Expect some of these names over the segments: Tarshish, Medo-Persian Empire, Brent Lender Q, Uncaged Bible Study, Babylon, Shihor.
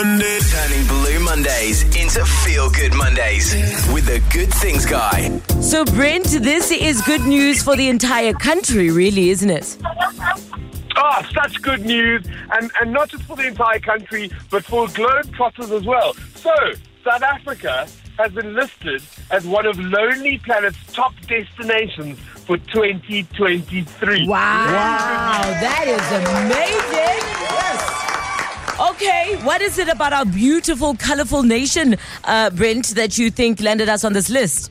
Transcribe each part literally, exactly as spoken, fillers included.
Monday. Turning Blue Mondays into Feel Good Mondays with the Good Things Guy. So Brent, this is good news for the entire country, really, isn't it? Oh, such good news, and, and not just for the entire country, but for globetrotters as well. So, South Africa has been listed as one of Lonely Planet's top destinations for twenty twenty-three. Wow, wow. That is amazing. Yes. Okay, what is it about our beautiful, colourful nation, uh, Brent, that you think landed us on this list?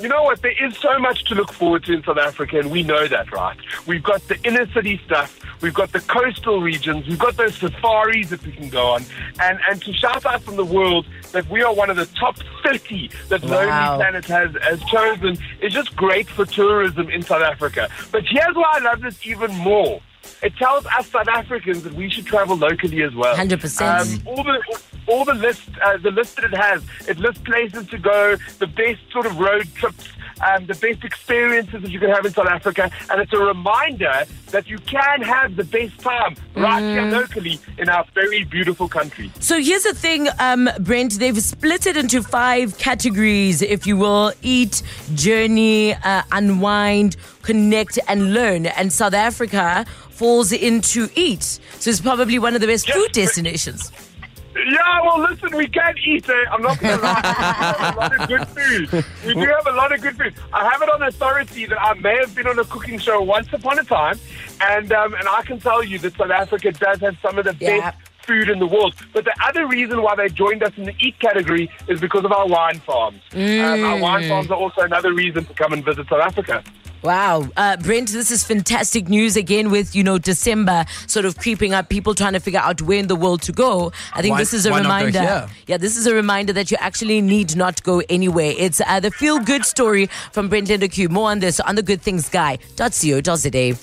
You know what, there is so much to look forward to in South Africa, and we know that, right? We've got the inner city stuff, we've got the coastal regions, we've got those safaris that we can go on, and, and to shout out from the world that we are one of the top thirty that Lonely wow. Planet has, has chosen is just great for tourism in South Africa. But here's why I love this even more. It tells us South Africans that we should travel locally as well. one hundred percent. Um, all the... All the list, uh, the list that it has, it lists places to go, the best sort of road trips, um, the best experiences that you can have in South Africa, and it's a reminder that you can have the best time right mm. here locally in our very beautiful country. So here's the thing, um, Brent, they've split it into five categories, if you will: eat, journey, uh, unwind, connect, and learn. And South Africa falls into eat, so it's probably one of the best yes. food destinations. Yeah, well, listen, we can eat, eh? I'm not going to lie. We have a lot of good food. We do have a lot of good food. I have it on authority that I may have been on a cooking show once upon a time, and um, and I can tell you that South Africa does have some of the yeah. best food in the world. But the other reason why they joined us in the eat category is because of our wine farms. Mm. Um, our wine farms are also another reason to come and visit South Africa. Wow. Uh, Brent, this is fantastic news again with, you know, December sort of creeping up, people trying to figure out where in the world to go. I think why, this is a reminder. Yeah, this is a reminder that you actually need not go anywhere. It's uh, the feel-good story from Brent Lender Q. More on this on the good things guy dot co dot za.